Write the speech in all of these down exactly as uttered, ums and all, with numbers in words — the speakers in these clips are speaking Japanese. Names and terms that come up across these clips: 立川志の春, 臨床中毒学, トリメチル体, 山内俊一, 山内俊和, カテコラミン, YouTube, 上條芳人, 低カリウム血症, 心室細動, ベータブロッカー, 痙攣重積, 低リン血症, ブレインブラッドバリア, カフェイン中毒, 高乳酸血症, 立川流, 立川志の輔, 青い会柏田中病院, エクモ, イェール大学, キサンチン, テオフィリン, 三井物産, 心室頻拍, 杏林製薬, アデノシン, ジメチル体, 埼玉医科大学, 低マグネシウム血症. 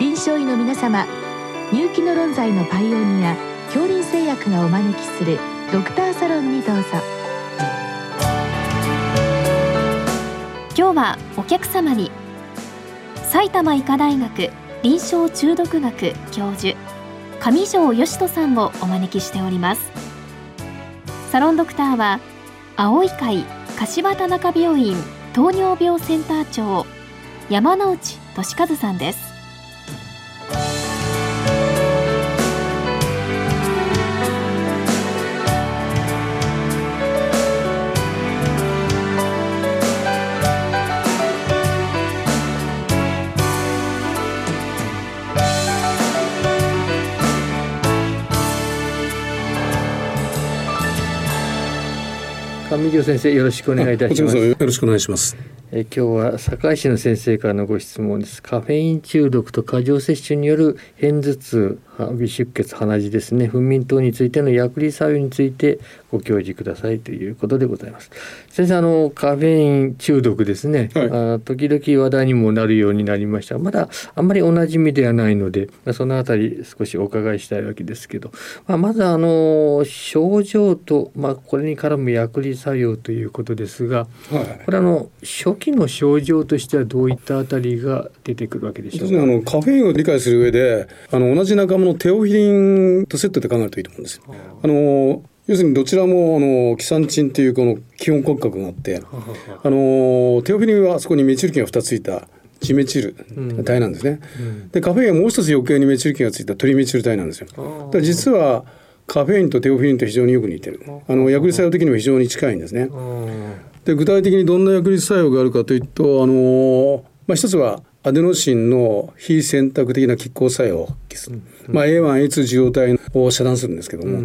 臨床医の皆様、入気の論剤のパイオニア杏林製薬がお招きするドクターサロンにどうぞ。今日はお客様に埼玉医科大学臨床中毒学教授上條芳人さんをお招きしております。サロンドクターは青い会柏田中病院糖尿病センター長山内俊一さんです。上條先生、よろしくお願いいたします。よろしくお願いします。え今日は堺市の先生からのご質問です。カフェイン中毒と過剰摂取による片頭痛、微出血、鼻血ですね、糞眠等についての薬理作用についてご教示くださいということでございます。先生、あのカフェイン中毒ですね、はい、あ時々話題にもなるようになりました。まだあんまりおなじみではないので、そのあたり少しお伺いしたいわけですけど、まあ、まずあの症状と、まあ、これに絡む薬理作用ということですが、はい、これあの初期の症状としてはどういったあたりが出てくるわけでしょうか。ですね、あのカフェインを理解する上であの同じ仲間のテオフィリンとセットで考えるといいと思うんです。あの要するにどちらもあのキサンチンというこの基本骨格があってあのテオフィリンはそこにメチル基がふたつついたジメチル体なんですね、うんうん、でカフェインはもう一つ余計にメチル基がついたトリメチル体なんですよ。だから実はカフェインとテオフィリンと非常によく似てる、あの薬理作用的にも非常に近いんですね。で具体的にどんな薬理作用があるかというと、あの、まあ、一つはアデノシンの非選択的な拮抗作用を発揮する、まあ、エーワンエーツー 受容体を遮断するんですけども、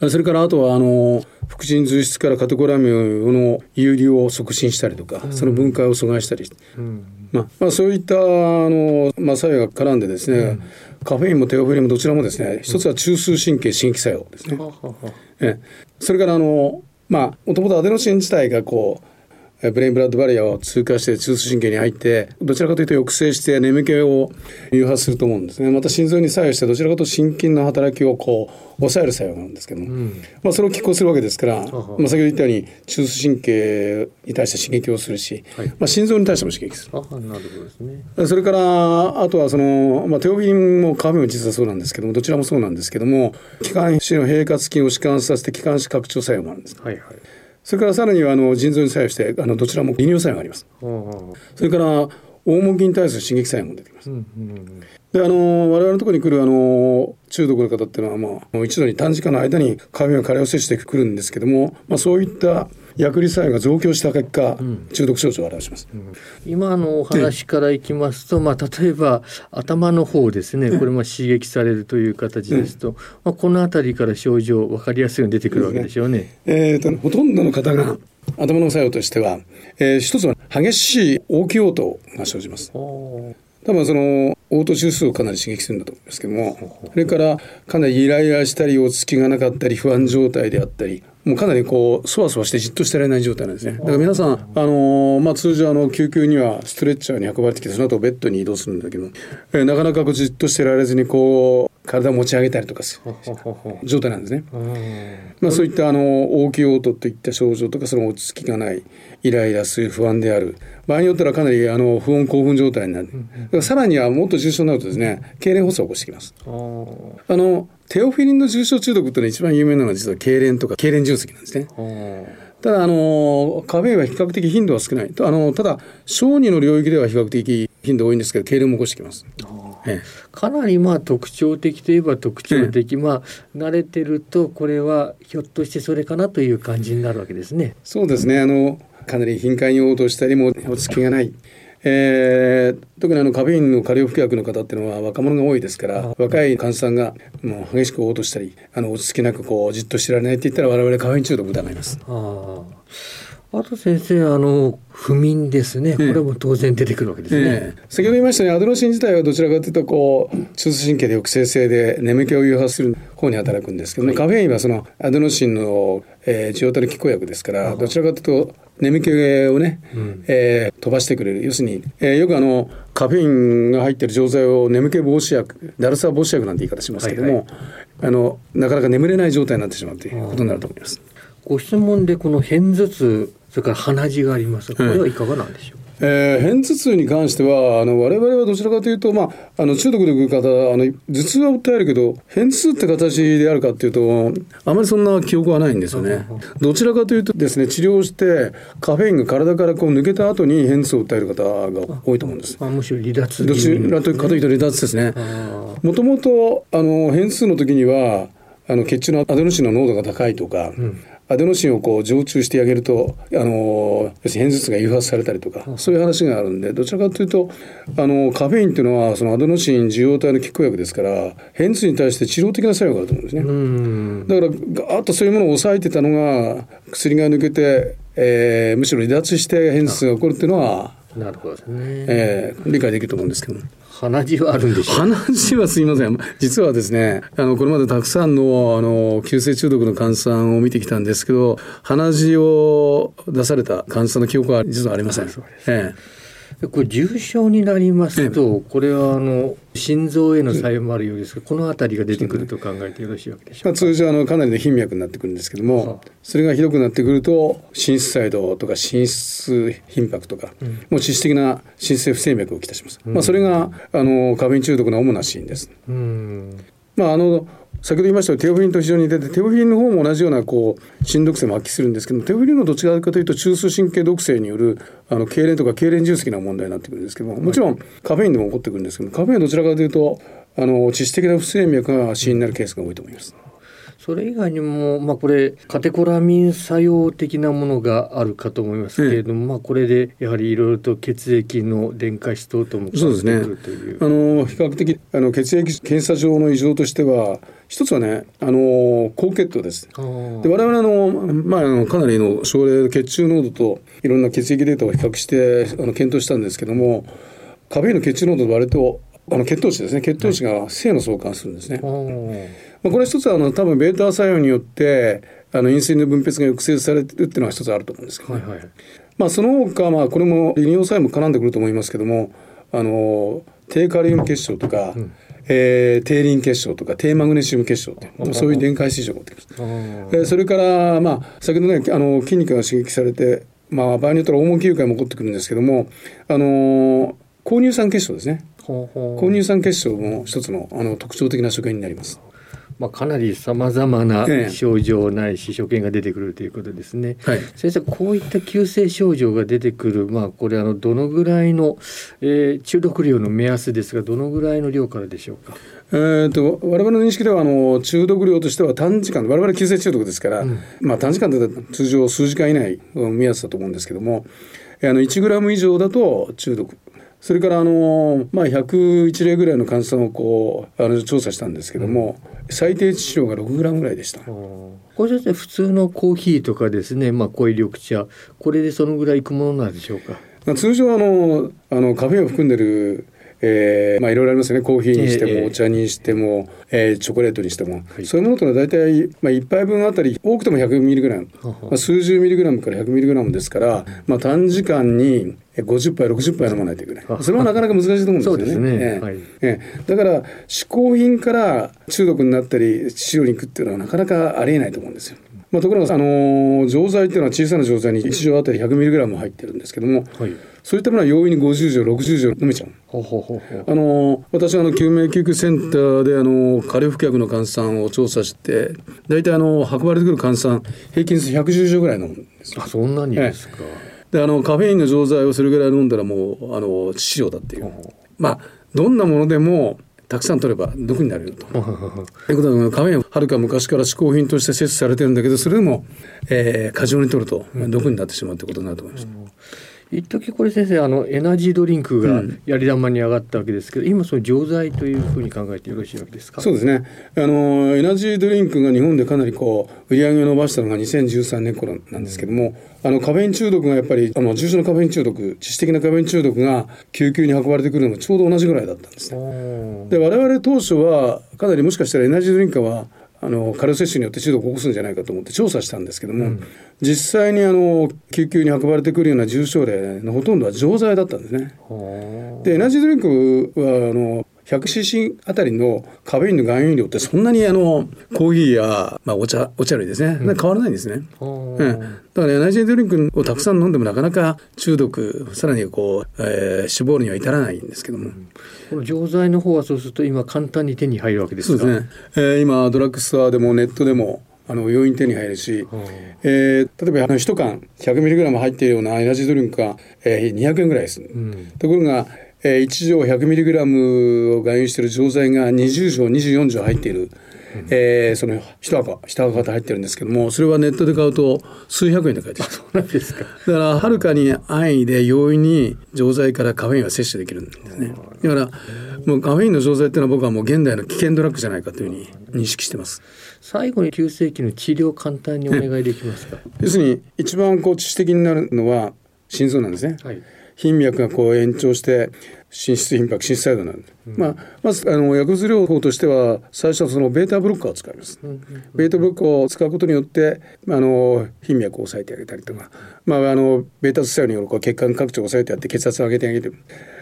うん、それからあとはあの副腎髄質からカテコラミンの遊離を促進したりとか、うん、その分解を阻害したり、うんまあまあ、そういったあの、まあ、作用が絡んでですね、うん、カフェインもテオフィリンもどちらもですね、一つは中枢神経刺激作用ですね、うんうん、それからあのまあ、もともとアデノシン自体がこうブレインブラッドバリアを通過して中枢神経に入ってどちらかというと抑制して眠気を誘発すると思うんですね。また心臓に作用してどちらかというと心筋の働きをこう抑える作用なんですけども、うんまあ、それを拮抗するわけですから、うんまあ、先ほど言ったように中枢神経に対して刺激をするし、はいまあ、心臓に対しても刺激する。あ、なるほどですね。それからあとはその、まあ、テオフィリンもカフェインも実はそうなんですけどもどちらもそうなんですけども気管支の平滑筋を弛緩させて気管支拡張作用もあるんです、はいはい。それからさらにはあの腎臓に作用してあのどちらも利尿作用があります、うんうん、それから黄門筋に対する刺激作用も出てきます、うんうんうん、であの我々のところに来るあの中毒の方っていうのは、まあ、一度に短時間の間にカフェインや加齢を摂取してくるんですけども、まあ、そういった薬理作用が増強した結果、うん、中毒症状を表します、うん、今のお話からいきますと、まあ、例えば頭の方ですね、これも刺激されるという形ですと、うんまあ、このあたりから症状分かりやすいように出てくるわけでしょうね、えー、とほとんどの方が頭の作用としては、えー、一つは激しい応気応答が生じます。多分その応答中枢をかなり刺激するんだと思いますけども、それからかなりイライラしたり落ち着きがなかったり不安状態であったり、もうかなりこうそわそわしてじっとしてられない状態なんですね。だから皆さんあの、まあ、通常あの救急にはストレッチャーに運ばれてきてその後ベッドに移動するんだけど、えー、なかなかこうじっとしてられずにこう体を持ち上げたりとかする状態なんですね。まあ、そういったあの応気応答といった症状とかその落ち着きがない、イライラする、不安である、場合によってはかなりあの不穏興奮状態になる。だからさらにはもっと重症になるとですね、痙攣発作を起こしてきます。あのテオフィリンの重症中毒というのは一番有名なのは実は痙攣とか痙攣重積なんですね。ただあのカフェインは比較的頻度は少ない。あのただ小児の領域では比較的頻度多いんですけど痙攣も起こしてきます。ええ、かなりまあ特徴的といえば特徴的、ええ、まあ慣れてるとこれはひょっとしてそれかなという感じになるわけですね。そうですね。あのかなり頻回に応答したりも落ち着きがない、えー、特にあのカフェインの過量服薬の方っていうのは若者が多いですから、若い患者さんがもう激しく応答したりあの落ち着きなくこうじっとしてられないって言ったら我々カフェイン中毒を疑います。ああと先生、あの不眠ですね、これも当然出てくるわけですね、ええ、先ほど言いましたようにアドレシン自体はどちらかというとこう中枢神経で抑制性で眠気を誘発する方に働くんですけど、ねはい、カフェインはそのアドレシンの、えー、受容体の拮抗薬ですからどちらかというと眠気をね、うんえー、飛ばしてくれる。要するに、えー、よくあのカフェインが入っている錠剤を眠気防止薬、だるさ防止薬なんて言い方しますけども、はいはい、あのなかなか眠れない状態になってしまうということになると思います。ご質問でこの片頭痛、それから鼻血があります。これはいかがなんでしょう。うんえー、片頭痛に関してはあの我々はどちらかというと、まあ、あの中毒で来る方あの頭痛は訴えるけど片頭痛って形であるかというとあまりそんな記憶はないんですよね。どちらかというとですね、治療してカフェインが体からこう抜けた後に片頭痛を訴える方が多いと思うんです。ああむしろ離脱、どちらかというと離脱ですね。もともと片頭痛の時にはあの血中のアデノシンの濃度が高いとか、うんアデノシンをこう常駐してあげるとあの要するに片頭痛が誘発されたりとかそういう話があるんで、どちらかというとあのカフェインというのはそのアデノシン受容体の拮抗薬ですから、片頭痛に対して治療的な作用があると思うんですね。うんだからガーッとそういうものを抑えてたのが薬が抜けて、えー、むしろ離脱して片頭痛が起こるというのはなるほどですね、えー、理解できると思うんですけど、鼻血はあるんでしょう。鼻血はすいません。実はですね、あのこれまでたくさんのあの急性中毒の患者さんを見てきたんですけど、鼻血を出された患者さんの記憶は実はありません。そうです、ええ、これ重症になりますと、ええ、これはあの心臓への作用もあるようですが、このあたりが出てくると考えてよろしいわけでしょうか。まあ、通常あのかなりの頻脈になってくるんですけども、はあ、それがひどくなってくると心室細動とか心室頻拍とか、うん、もう致死的な心室不整脈をきたします。うんまあ、それがあのカフェイン中毒の主な死因です。うんまあ、あの先ほど言いましたようにテオフィリンと非常に似てて、テオフィリンの方も同じようなこう心毒性も発揮するんですけども、テオフィリンのどちらかというと中枢神経毒性によるあの痙攣とか痙攣重積な問題になってくるんですけども、もちろんカフェインでも起こってくるんですけども、カフェインはどちらかというとあの致死的な不整脈が死因になるケースが多いと思います。それ以外にも、まあ、これカテコラミン作用的なものがあるかと思いますけれども、うんまあ、これでやはりいろいろと血液の電解質等々もそうですね。あの比較的あの血液検査上の異常としては一つはね、あの高血糖です。で我々の、まあ、あのかなりの症例血中濃度といろんな血液データを比較してあの検討したんですけども、カフェインの血中濃度と割とあの血糖値ですね、血糖値が正の相関するんですね。まあ、これ一つはあの多分ベータ作用によってあのインスリンの分泌が抑制されてるっていうのは一つあると思うんですけど、ねはいはいまあ、その他、まあ、これも利尿作用も絡んでくると思いますけども、あの低カリウム血症とか、うんえー、低リン血症とか低マグネシウム血症というそういう電解質異常が起きてきます。それから、まあ、先ほどねあの筋肉が刺激されて、まあ、場合によっては黄金球界も起こってくるんですけども、あの高乳酸血症ですね。高乳酸血症も一つ の, あの特徴的な所見になります。まあ、かなりさまざまな症状ないし所見が出てくるということですね、はい、先生こういった急性症状が出てくる、まあ、これあのどのぐらいの、えー、中毒量の目安ですがどのぐらいの量からでしょうか。えー、と我々の認識ではあの中毒量としては短時間、我々急性中毒ですから、うんまあ、短時間だと通常数時間以内の目安だと思うんですけども、あのいちグラム以上だと中毒、それからあの、まあ、ひゃくいち例ぐらいの患者さんをこうあの調査したんですけども、うん、最低致死量がろくグラムぐらいでした。これですね、普通のコーヒーとかですね、まあ、濃い緑茶、これでそのぐらいいくものなんでしょうか。通常あのあのカフェインを含んでるえーまあ、いろいろありますよね。コーヒーにしても、えー、お茶にしても、えー、チョコレートにしても、はい、そういうものというのは大体、まあ、いっぱいぶんあたり多くても ひゃくミリグラム、まあ、数十ミリグラムから ひゃくミリグラム ですから、まあ、短時間にごじゅっぱいろくじゅっぱい飲まないといけない。それはなかなか難しいと思うんですよね。そうですね、えーはいえー、だから嗜好品から中毒になったり治療に行くっていうのはなかなかありえないと思うんですよ。まあ、ところが、あのー、錠剤というのは小さな錠剤にいち錠あたり ひゃくミリグラム 入ってるんですけども、はい、そういったものは容易にごじゅう錠ろくじゅう錠飲めちゃう。ほうほうほうほうあのー、私はあの救命救急センターで、あのー、加齢服薬の患者さんを調査して大体、あのー、運ばれてくる患者さん平均するひゃくじゅう錠ぐらい飲むんです。あそんなにですか、ええ、であのカフェインの錠剤をそれぐらい飲んだらもう、あのー、致死量だっていう。まあどんなものでもたくさん取れば毒になるよとということで、カフェインははるか昔から嗜好品として摂取されてるんだけど、それでも、えー、過剰に取ると毒になってしまうということになると思います。うん、一時これ先生あのエナジードリンクがやり玉に上がったわけですけど、うん、今その錠剤というふうに考えてよろしいわけですか。そうですね、あのエナジードリンクが日本でかなりこう売り上げを伸ばしたのがにせんじゅうさんねん頃なんですけども、うん、あのカフェイン中毒がやっぱりあの重症のカフェイン中毒、致死的なカフェイン中毒が救急に運ばれてくるのもちょうど同じぐらいだったんですね。で我々当初はかなりもしかしたらエナジードリンクはあのカルセ臭によって中毒を起こすんじゃないかと思って調査したんですけども、うん、実際にあの救急に運ばれてくるような重症例のほとんどは錠剤だったんですね。でエナジードリンクはあの ひゃくシーシー あたりのカフェインの含有量ってそんなにあのコーヒーや、まあ、お茶、お茶類ですね、うん、変わらないんですね、うん、だから、ね、エナジードリンクをたくさん飲んでもなかなか中毒さらにこう、えー、死亡には至らないんですけども、うん、この錠剤の方はそうすると今簡単に手に入るわけですか。そうですね、えー、今ドラッグストアでもネットでもあの容易に手に入るし、うんえー、例えばあのいちかん ひゃくミリグラム 入っているようなエナジードリンクが、えー、にひゃくえんぐらいです、うん、ところがいち錠 ひゃくミリグラム を含有している錠剤がにじゅう錠にじゅうよん錠入っている、うんえー、その一箱一箱型入ってるんですけども、それはネットで買うと数百円で買えてる。そうなんですか。だからはるかに安易で容易に錠剤からカフェインは摂取できるんですね。だからもうカフェインの錠剤っていうのは僕はもう現代の危険ドラッグじゃないかというふうに認識してます。最後に急性期の治療を簡単にお願いできますか。要するに一番こう致死的になるのは心臓なんですね、はい。頻脈がこう延長して心室頻拍、心室細動になる、うんまあ、まずあの薬物療法としては最初はそのベータブロッカーを使います、うんうんうん、ベータブロッカーを使うことによってあの頻脈を抑えてあげたりとか、まあ、あのベータ作用による血管拡張を抑えてやって血圧を上げてあげて、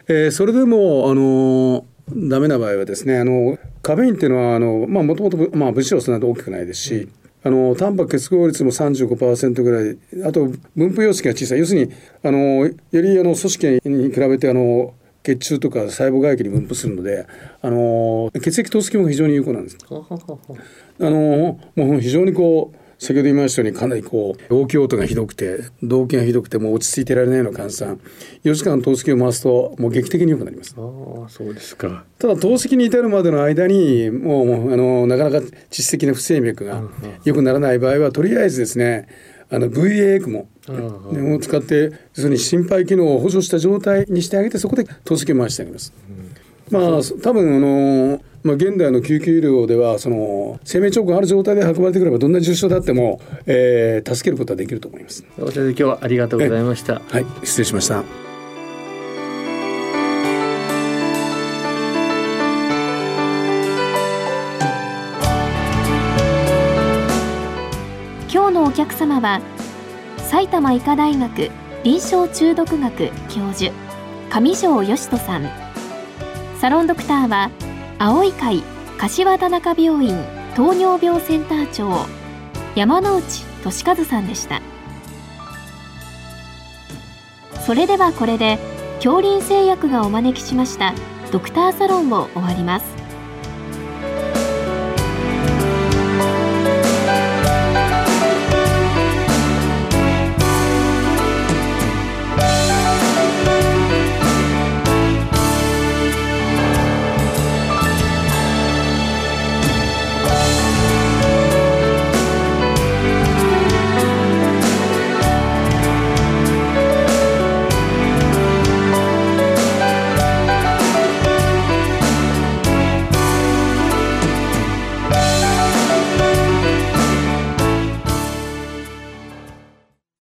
えー、それでもあのダメな場合はですね、あのカフェインっていうのはもともと物質量そんなに大きくないですし、うんあのタンパク結合率も さんじゅうごパーセント ぐらい、あと分布様式が小さい、要するにあのよりあの組織に比べてあの血中とか細胞外液に分布するので、あの血液透析も非常に有効なんですあのもう非常にこう先ほど言いましたようにかなりこう応急応答がひどくて動悸がひどくてもう落ち着いてられないような患者さん、よじかん透析を回すともう劇的に良くなります。ああそうですか。ただ透析に至るまでの間にもうあのなかなか窒息的な不整脈が良くならない場合はとりあえずですねあの ブイエー エクモを使って要するに心肺機能を補助した状態にしてあげてそこで透析を回してあげます、うん、まあ多分あのまあ、現代の救急医療ではその生命兆候がある状態で運ばれてくればどんな重症であっても、えー、助けることはできると思います。先生今日はありがとうございました。はい失礼しました。今日のお客様は埼玉医科大学臨床中毒学教授上條芳人さん、サロンドクターは青い会柏田中病院糖尿病センター長山内俊和さんでした。それではこれで杏林製薬がお招きしましたドクターサロンを終わります。